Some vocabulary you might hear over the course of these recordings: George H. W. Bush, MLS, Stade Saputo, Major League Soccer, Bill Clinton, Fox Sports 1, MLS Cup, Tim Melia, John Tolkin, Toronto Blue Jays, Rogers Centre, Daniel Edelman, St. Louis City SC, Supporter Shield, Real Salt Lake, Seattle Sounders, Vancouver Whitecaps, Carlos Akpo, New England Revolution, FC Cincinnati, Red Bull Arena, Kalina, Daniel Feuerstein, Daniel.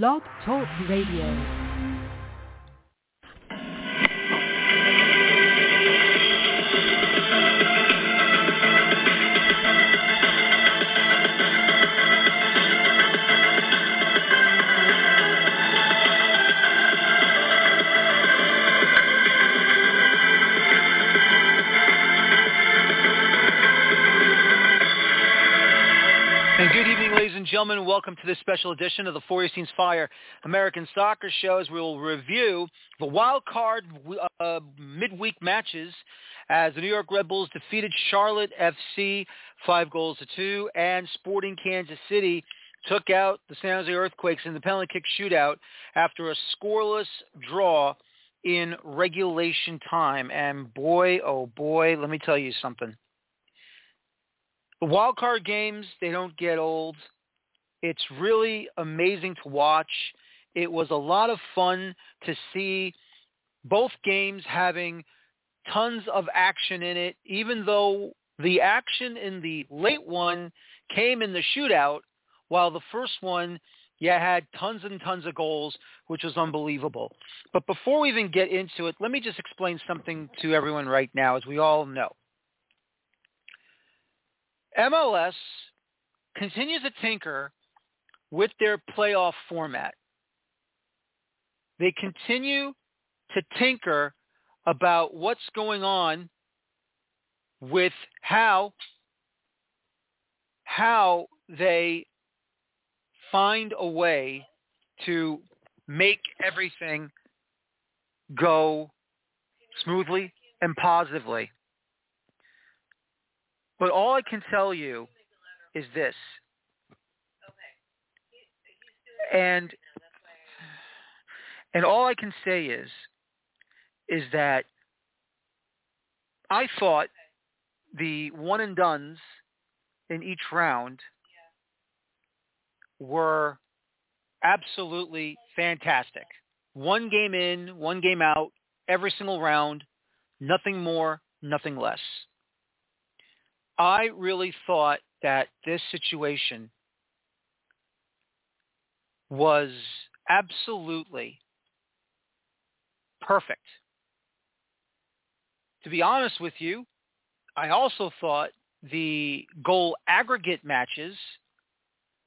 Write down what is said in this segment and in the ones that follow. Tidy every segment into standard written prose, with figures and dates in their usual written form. Blog Talk Radio. Gentlemen, welcome to this special edition of the Forecastings Fire American Soccer Show, as we will review the wild card midweek matches as the New York Red Bulls defeated Charlotte FC 5-2, and Sporting Kansas City took out the San Jose Earthquakes in the penalty kick shootout after a scoreless draw in regulation time. And boy, oh boy, let me tell you something. The wild card games, they don't get old. It's really amazing to watch. It was a lot of fun to see both games having tons of action in it, even though the action in the late one came in the shootout, while the first one, had tons and tons of goals, which was unbelievable. But before we even get into it, let me just explain something to everyone right now, as we all know. MLS continues to tinker with their playoff format. They continue to tinker about what's going on with how they find a way to make everything go smoothly and positively. But all I can tell you is this. And all I can say is that I thought the one and dones in each round were absolutely fantastic. One game in, one game out, every single round, nothing more, nothing less. I really thought that this situation was absolutely perfect. To be honest with you, I also thought the goal aggregate matches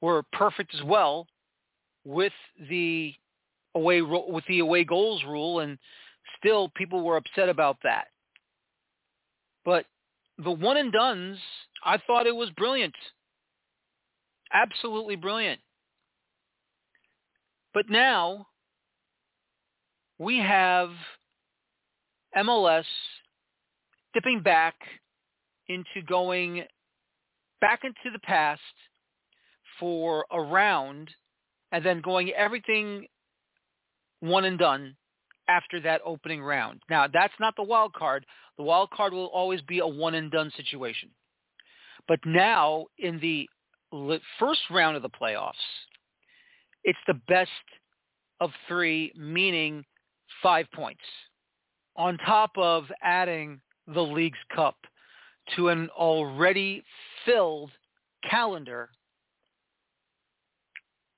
were perfect as well, with the away goals rule, and still people were upset about that. But the one and dones, I thought it was brilliant. Absolutely brilliant. But now we have MLS dipping back into going back into the past for a round and then going everything one and done after that opening round. Now, that's not the wild card. The wild card will always be a one-and-done situation. But now, in the first round of the playoffs, it's the best of three, meaning 5 points, on top of adding the League's Cup to an already filled calendar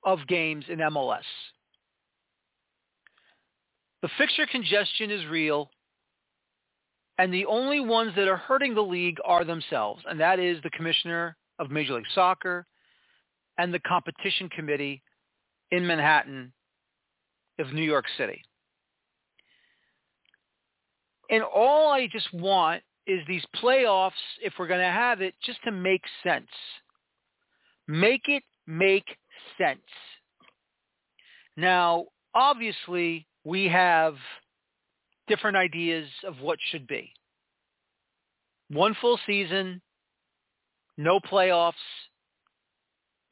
of games in MLS. The fixture congestion is real, and the only ones that are hurting the league are themselves, and that is the commissioner of Major League Soccer and the competition committee in Manhattan of New York City. And all I just want is these playoffs, if we're going to have it, just to make sense. Make it make sense. Now, obviously, we have different ideas of what should be. One full season, no playoffs.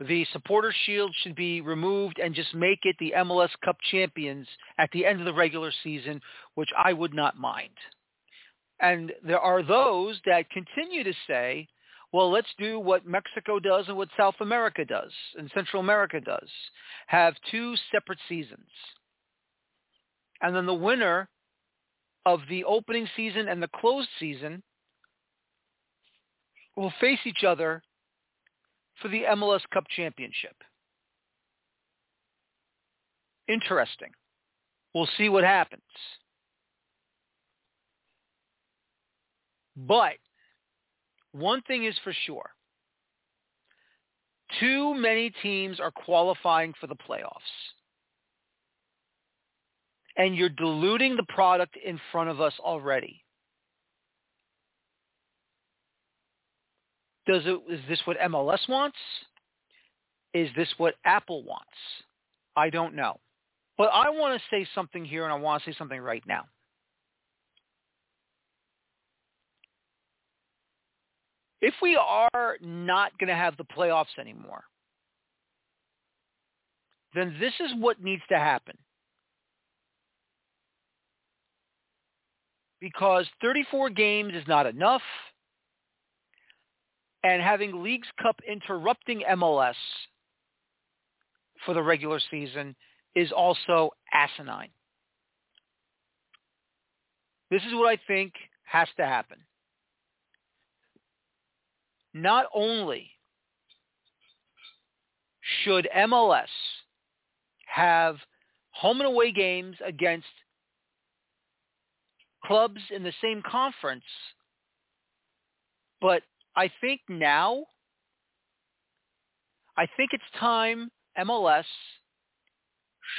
The Supporter Shield should be removed and just make it the MLS Cup champions at the end of the regular season, which I would not mind. And there are those that continue to say, well, let's do what Mexico does and what South America does and Central America does. Have two separate seasons. And then the winner of the opening season and the closed season will face each other for the MLS Cup Championship. interesting. We'll see what happens. But one thing is for sure. Too many teams are qualifying for the playoffs. And you're diluting the product in front of us already. Is this what MLS wants? Is this what Apple wants? I don't know. But I want to say something here, and I want to say something right now. If we are not going to have the playoffs anymore, then this is what needs to happen. Because 34 games is not enough. And having League's Cup interrupting MLS for the regular season is also asinine. This is what I think has to happen. Not only should MLS have home and away games against clubs in the same conference, but I think now, I think it's time MLS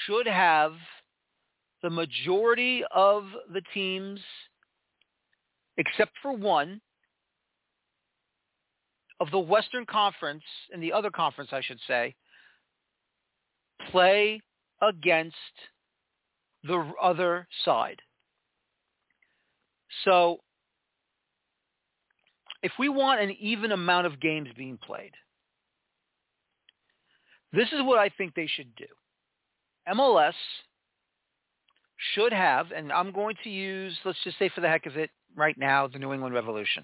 should have the majority of the teams, except for one, of the Western Conference, and the other conference, I should say, play against the other side. So if we want an even amount of games being played, this is what I think they should do. MLS should have, and I'm going to use, let's just say for the heck of it right now, the New England Revolution.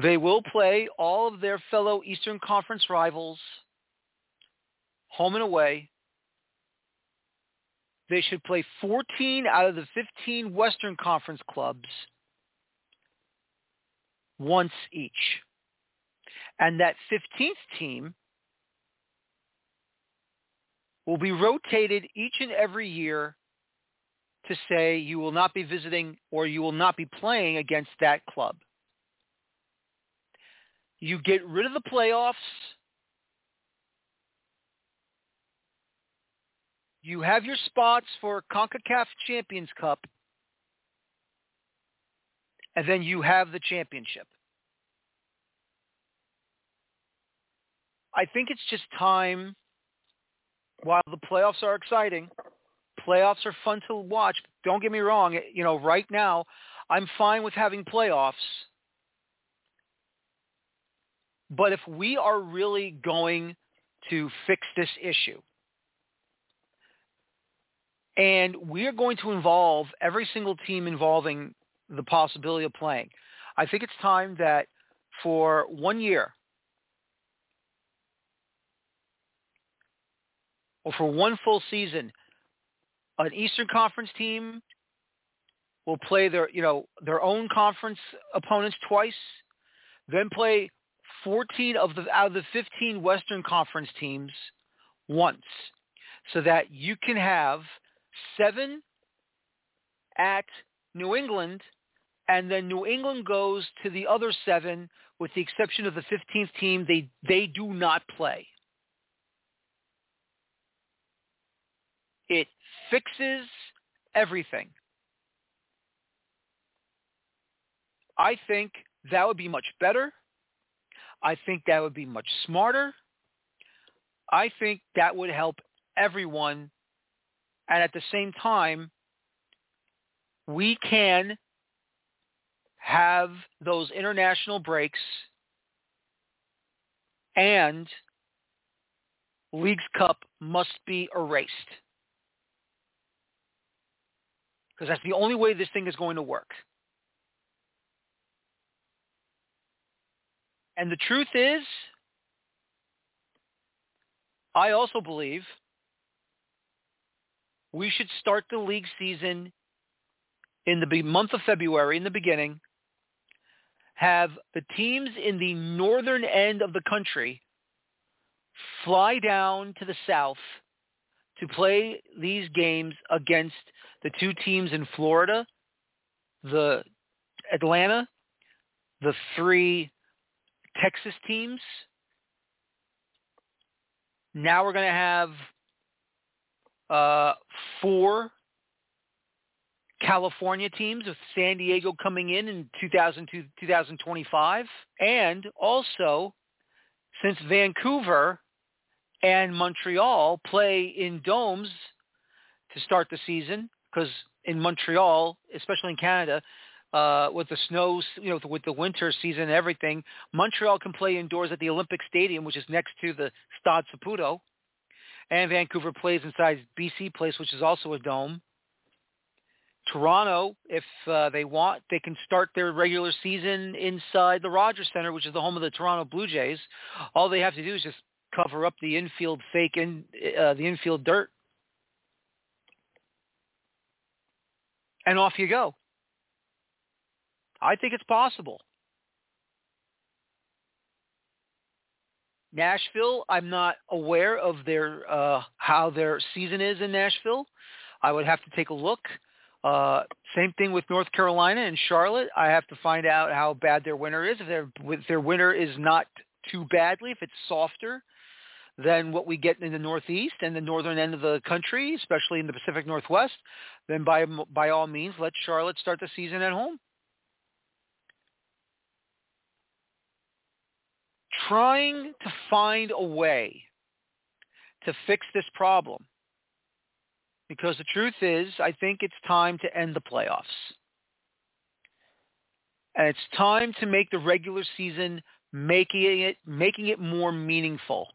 They will play all of their fellow Eastern Conference rivals, home and away. They should play 14 out of the 15 Western Conference clubs once each. And that 15th team will be rotated each and every year to say you will not be visiting or you will not be playing against that club. You get rid of the playoffs. You have your spots for CONCACAF Champions Cup. And then you have the championship. I think it's just time, while the playoffs are exciting, playoffs are fun to watch. Don't get me wrong. You know, right now, I'm fine with having playoffs. But if we are really going to fix this issue, and we are going to involve every single team involving the possibility of playing, I think it's time that for 1 year or for one full season, an Eastern Conference team will play their own conference opponents twice, then play 14 out of the 15 Western Conference teams once, so that you can have 7 at New England, and then New England goes to the other 7, with the exception of the 15th team. They do not play. It fixes everything. I think that would be much better. I think that would be much smarter. I think that would help everyone. And at the same time, we can have those international breaks and League's Cup must be erased. Because that's the only way this thing is going to work. And the truth is, I also believe we should start the league season in the month of February, in the beginning, have the teams in the northern end of the country fly down to the South to play these games against the two teams in Florida, the Atlanta, the three Texas teams. Now we're going to have four California teams, with San Diego coming in 2025, and also since Vancouver and Montreal play in domes to start the season, because in Montreal, especially in Canada, with the snows, you know, with the winter season and everything, Montreal can play indoors at the Olympic Stadium, which is next to the Stade Saputo, and Vancouver plays inside BC Place, which is also a dome. Toronto, if they want, they can start their regular season inside the Rogers Centre, which is the home of the Toronto Blue Jays. All they have to do is just cover up the infield fake and the infield dirt, and off you go. I think it's possible. Nashville, I'm not aware of their how their season is in Nashville. I would have to take a look. Same thing with North Carolina and Charlotte. I have to find out how bad their winter is. If their winter is not too badly, if it's softer than what we get in the Northeast and the northern end of the country, especially in the Pacific Northwest, then by all means, let Charlotte start the season at home. Trying to find a way to fix this problem. Because the truth is, I think it's time to end the playoffs. And it's time to make the regular season, making it more meaningful.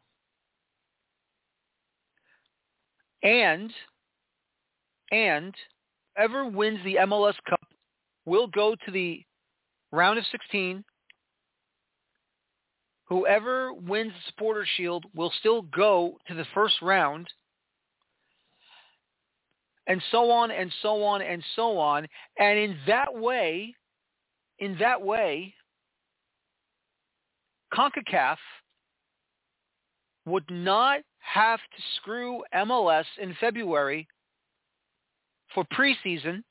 And whoever wins the MLS Cup will go to the round of 16. Whoever wins the Supporter Shield will still go to the first round. And so on and so on and so on. And in that way, CONCACAF would not have to screw MLS in February for preseason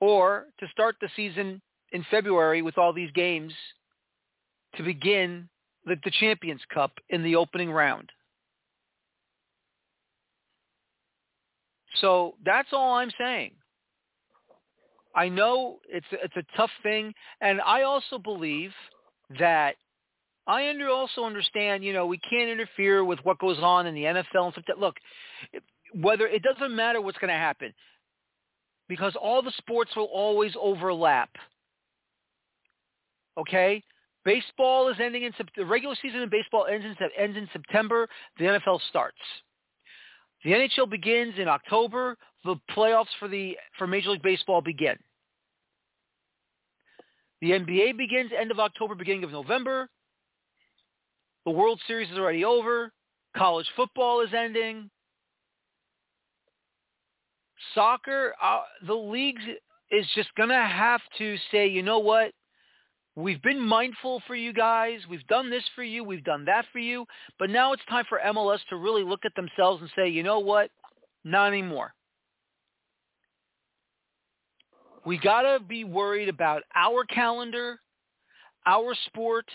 or to start the season in February with all these games to begin the Champions Cup in the opening round. So that's all I'm saying. I know it's a tough thing, and I also believe that I also understand, you know, we can't interfere with what goes on in the NFL and stuff. Look, it doesn't matter what's going to happen, because all the sports will always overlap. Okay? Baseball is ending the regular season in baseball ends in September. The NFL starts. The NHL begins in October. The playoffs for Major League Baseball begin. The NBA begins end of October, beginning of November. The World Series is already over. College football is ending. Soccer, the leagues is just going to have to say, you know what? We've been mindful for you guys. We've done this for you. We've done that for you. But now it's time for MLS to really look at themselves and say, you know what? Not anymore. We got to be worried about our calendar, our sport,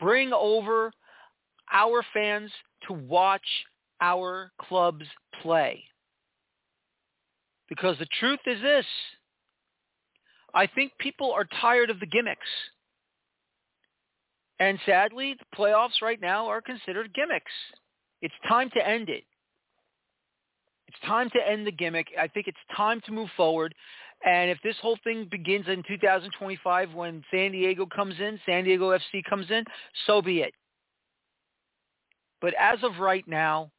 bring over our fans to watch our clubs play. Because the truth is this. I think people are tired of the gimmicks. And sadly, the playoffs right now are considered gimmicks. It's time to end it. It's time to end the gimmick. I think it's time to move forward. And if this whole thing begins in 2025 when San Diego FC comes in, so be it. But as of right now,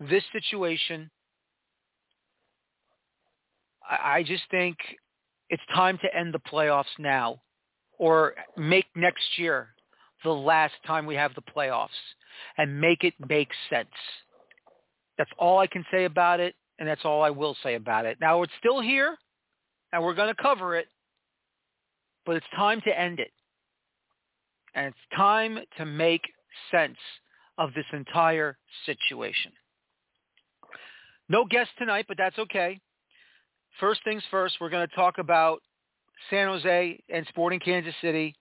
this situation, I just think it's time to end the playoffs now, or make next year the last time we have the playoffs, and make it make sense. That's all I can say about it, and that's all I will say about it. Now, it's still here, and we're going to cover it, but it's time to end it. And it's time to make sense of this entire situation. No guest tonight, but that's okay. First things first, we're going to talk about San Jose and Sporting Kansas City.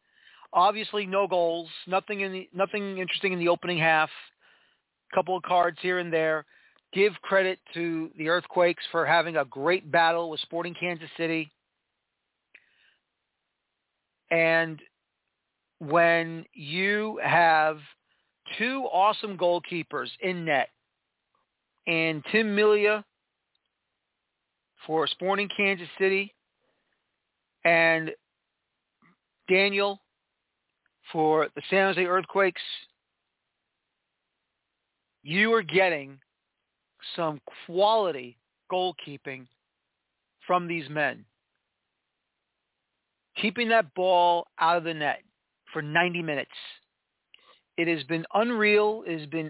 Obviously, no goals, nothing interesting in the opening half. A couple of cards here and there. Give credit to the Earthquakes for having a great battle with Sporting Kansas City. And when you have two awesome goalkeepers in net and Tim Melia for Sporting Kansas City and Daniel for the San Jose Earthquakes, you are getting some quality goalkeeping from these men. Keeping that ball out of the net for 90 minutes. It has been unreal. It has been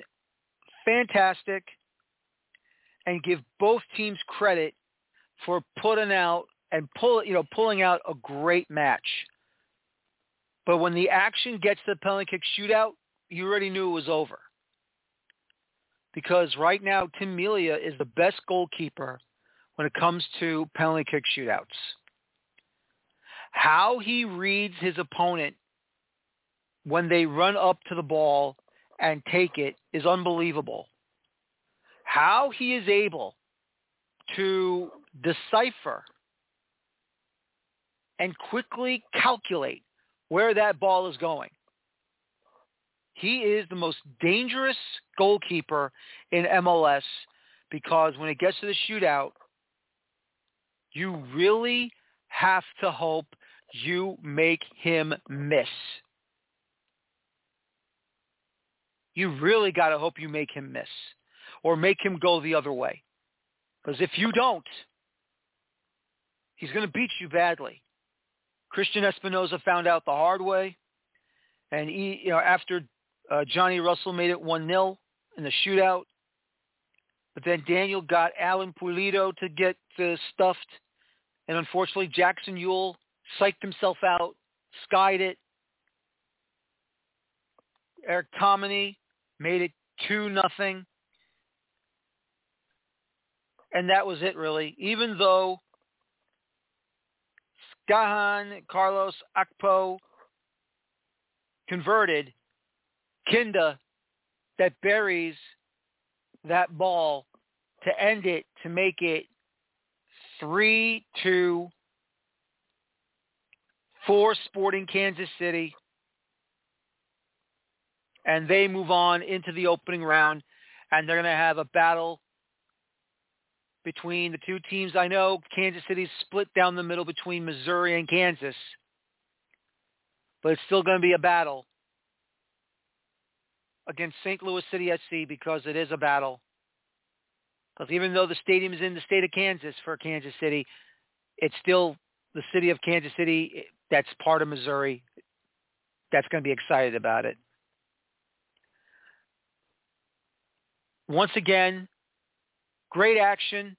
fantastic. And give both teams credit for pulling out a great match. But when the action gets to the penalty kick shootout, you already knew it was over. Because right now, Tim Melia is the best goalkeeper when it comes to penalty kick shootouts. How he reads his opponent when they run up to the ball and take it is unbelievable. How he is able to decipher and quickly calculate where that ball is going. He is the most dangerous goalkeeper in MLS because when it gets to the shootout, you really have to hope you make him miss. You really got to hope you make him miss or make him go the other way. Because if you don't, he's going to beat you badly. Christian Espinoza found out the hard way. And after Johnny Russell made it 1-0 in the shootout, but then Daniel got Alan Pulido to get stuffed. And unfortunately, Jackson Ewell psyched himself out, skied it. Eric Tomini made it 2-0. And that was it, really. Even though Skahan, Carlos Akpo converted, Kinda that buries that ball to end it, to make it 3-2 for Sporting Kansas City. And they move on into the opening round, and they're going to have a battle between the two teams. I know Kansas City's split down the middle between Missouri and Kansas, but it's still going to be a battle against St. Louis City SC because it is a battle. Because even though the stadium is in the state of Kansas for Kansas City, it's still the city of Kansas City that's part of Missouri that's going to be excited about it. Once again, great action,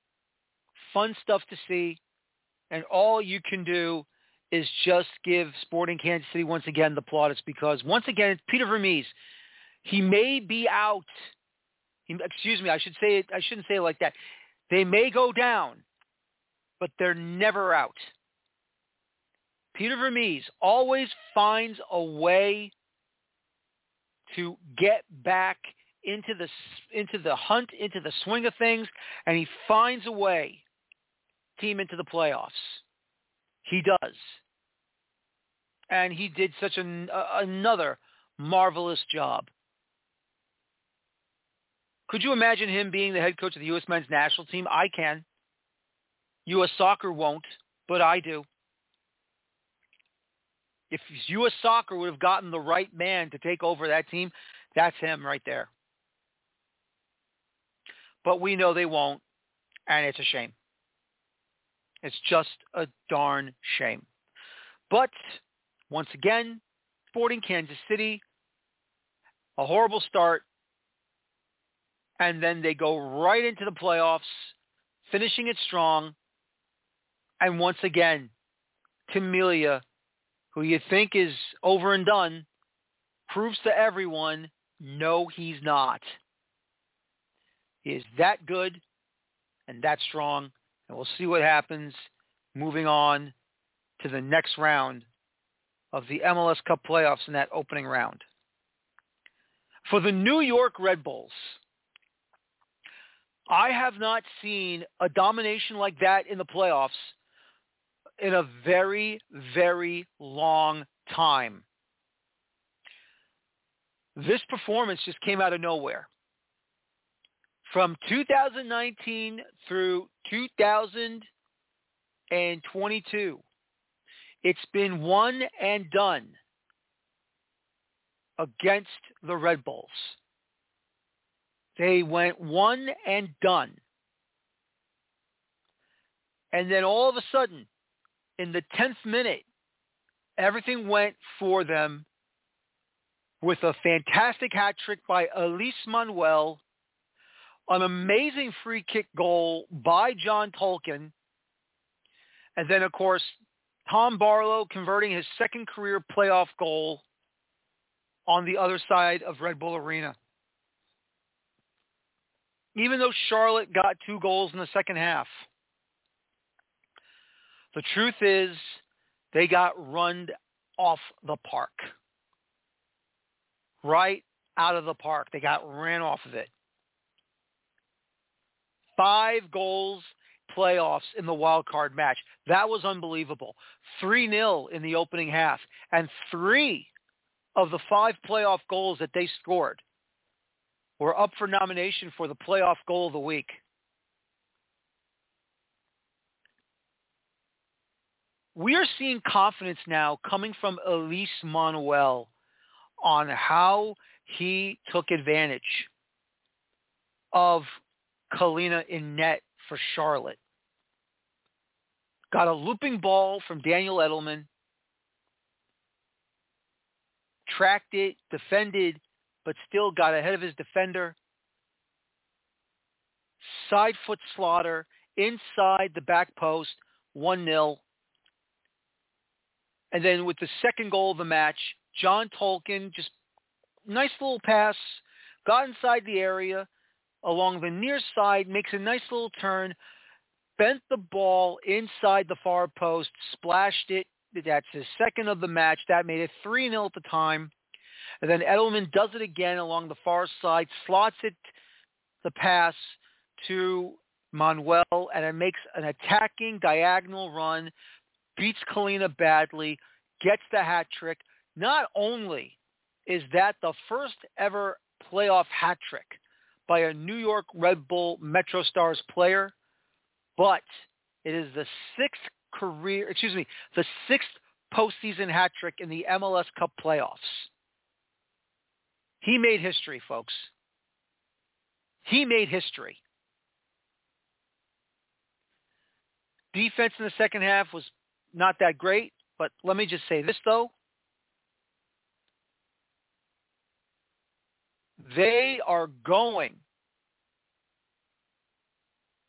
fun stuff to see, and all you can do is just give Sporting Kansas City once again the plaudits because once again, it's Peter Vermes. He may be out. I shouldn't say it like that. They may go down, but they're never out. Peter Vermes always finds a way to get back into the hunt, into the swing of things, and he finds a way to team into the playoffs. He does. And he did such another marvelous job. Could you imagine him being the head coach of the U.S. men's national team? I can. U.S. Soccer won't, but I do. If U.S. Soccer would have gotten the right man to take over that team, that's him right there. But we know they won't, and it's a shame. It's just a darn shame. But, once again, Sporting Kansas City, a horrible start, and then they go right into the playoffs, finishing it strong, and once again, Tim Melia, who you think is over and done, proves to everyone, no, he's not. He is that good and that strong, and we'll see what happens moving on to the next round of the MLS Cup playoffs in that opening round. For the New York Red Bulls, I have not seen a domination like that in the playoffs in a very, very long time. This performance just came out of nowhere. From 2019 through 2022, it's been one and done against the Red Bulls. They went one and done. And then all of a sudden, in the 10th minute, everything went for them with a fantastic hat trick by Elise Manuel, an amazing free kick goal by John Tolkin, and then, of course, Tom Barlow converting his second career playoff goal on the other side of Red Bull Arena. Even though Charlotte got 2 goals in the second half, the truth is they got run off the park. Right out of the park. They got ran off of it. 5 goals, playoffs in the wild card match. That was unbelievable. 3-0 in the opening half. And 3 of the 5 playoff goals that they scored were up for nomination for the playoff goal of the week. We are seeing confidence now coming from Elise Manuel on how he took advantage of Kalina in net for Charlotte. Got a looping ball from Daniel Edelman. Tracked it, defended, but still got ahead of his defender. Side foot slaughter inside the back post, 1-0. And then with the second goal of the match, John Tolkin, just nice little pass, got inside the area, along the near side, makes a nice little turn, bent the ball inside the far post, splashed it. That's his second of the match. That made it 3-0 at the time. And then Edelman does it again along the far side, slots it, the pass to Manuel, and it makes an attacking diagonal run, beats Kalina badly, gets the hat trick. Not only is that the first ever playoff hat trick by a New York Red Bull Metro Stars player, but it is the sixth postseason hat trick in the MLS Cup playoffs. He made history, folks. He made history. Defense in the second half was not that great, but let me just say this, though. They are going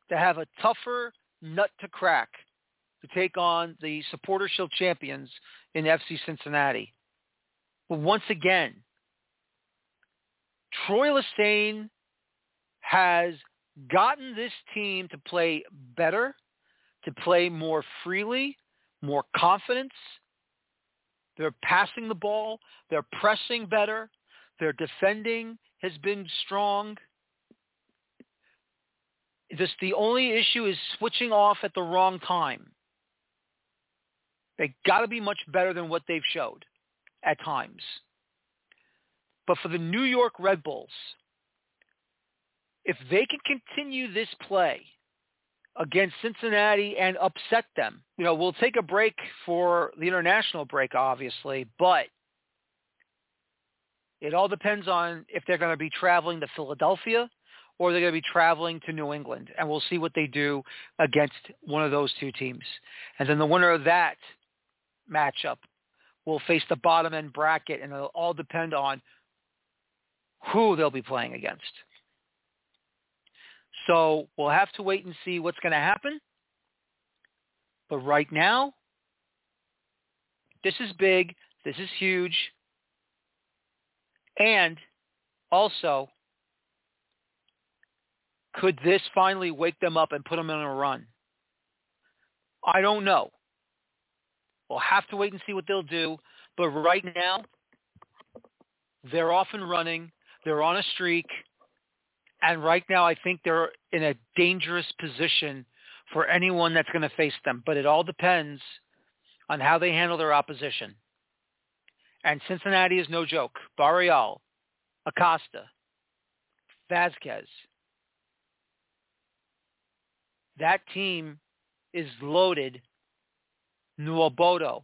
to have a tougher nut to crack to take on the Supporter Shield champions in FC Cincinnati. But once again, Troy Lestane has gotten this team to play better, to play more freely, more confidence. They're passing the ball. They're pressing better. Their defending has been strong. Just the only issue is switching off at the wrong time. They got to be much better than what they've showed at times. But for the New York Red Bulls, if they can continue this play against Cincinnati and upset them, you know, we'll take a break for the international break, obviously, but it all depends on if they're going to be traveling to Philadelphia or they're going to be traveling to New England. And we'll see what they do against one of those two teams. And then the winner of that matchup will face the bottom end bracket, and it'll all depend on who they'll be playing against. So we'll have to wait and see what's going to happen. But right now, this is big. This is huge. And also, could this finally wake them up and put them on a run? I don't know. We'll have to wait and see what they'll do. But right now, they're off and running. They're on a streak. And right now, I think they're in a dangerous position for anyone that's going to face them. But it all depends on how they handle their opposition. And Cincinnati is no joke. Barreal, Acosta, Vasquez. That team is loaded. Nuobodo,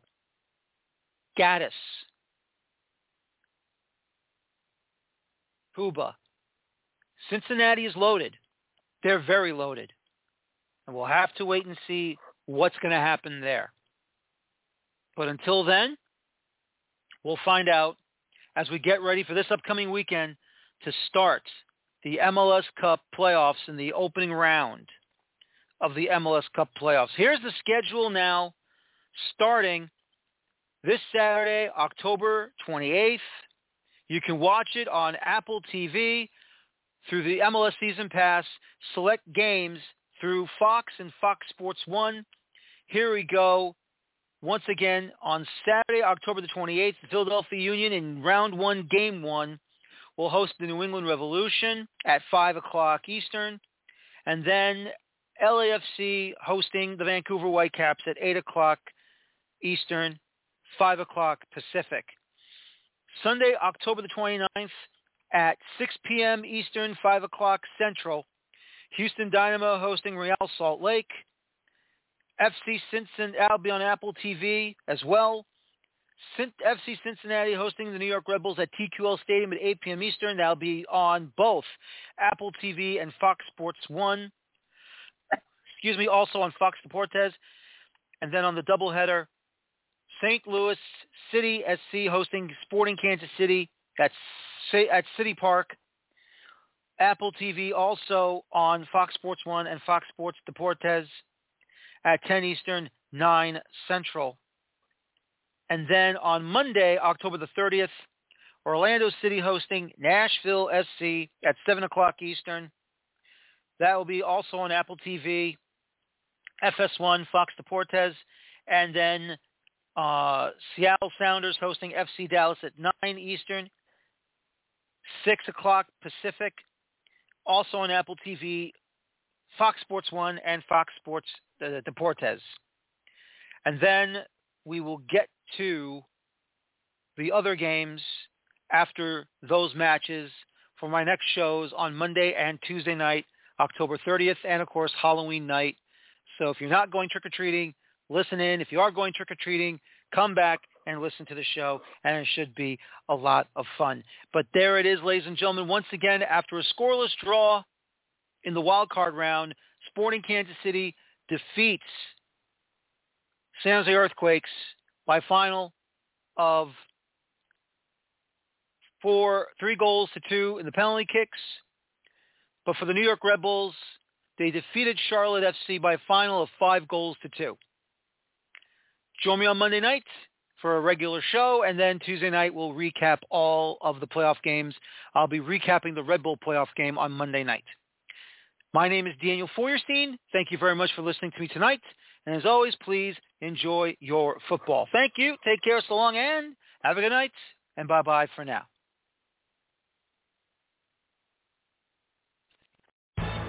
Gaddis, Huba. Cincinnati is loaded. They're very loaded. And we'll have to wait and see what's going to happen there. But until then, we'll find out as we get ready for this upcoming weekend to start the MLS Cup playoffs in the opening round of the MLS Cup playoffs. Here's the schedule now, starting this Saturday, October 28th. You can watch it on Apple TV through the MLS Season Pass, select games through Fox and Fox Sports 1. Here we go. Once again, on Saturday, October the 28th, the Philadelphia Union in Round 1, Game 1 will host the New England Revolution at 5 o'clock Eastern. And then LAFC hosting the Vancouver Whitecaps at 8 o'clock Eastern, 5 o'clock Pacific. Sunday, October the 29th at 6 p.m. Eastern, 5 o'clock Central, Houston Dynamo hosting Real Salt Lake. FC Cincinnati, I'll be on Apple TV as well. FC Cincinnati hosting the New York Red Bulls at TQL Stadium at 8 p.m. Eastern. That'll be on both Apple TV and Fox Sports 1. Excuse me, also on Fox Deportes. And then on the doubleheader, St. Louis City SC hosting Sporting Kansas City at City Park. Apple TV also on Fox Sports 1 and Fox Sports Deportes at 10 Eastern, 9 Central. And then on Monday, October the 30th, Orlando City hosting Nashville SC at 7 o'clock Eastern. That will be also on Apple TV, FS1, Fox Deportes, and then Seattle Sounders hosting FC Dallas at 9 Eastern, 6 o'clock Pacific, also on Apple TV, Fox Sports 1, and Fox Sports Deportes. And then we will get to the other games after those matches for my next shows on Monday and Tuesday night, October 30th, and, of course, Halloween night. So if you're not going trick-or-treating, listen in. If you are going trick-or-treating, come back and listen to the show, and it should be a lot of fun. But there it is, ladies and gentlemen. Once again, after a scoreless draw in the wild card round, Sporting Kansas City defeats San Jose Earthquakes by final of 3-2 in the penalty kicks. But for the New York Red Bulls, they defeated Charlotte FC by a final of 5-2. Join me on Monday night for a regular show, and then Tuesday night we'll recap all of the playoff games. I'll be recapping the Red Bull playoff game on Monday night. My name is Daniel Feuerstein. Thank you very much for listening to me tonight. And as always, please enjoy your football. Thank you. Take care. So long, and have a good night. And bye-bye for now.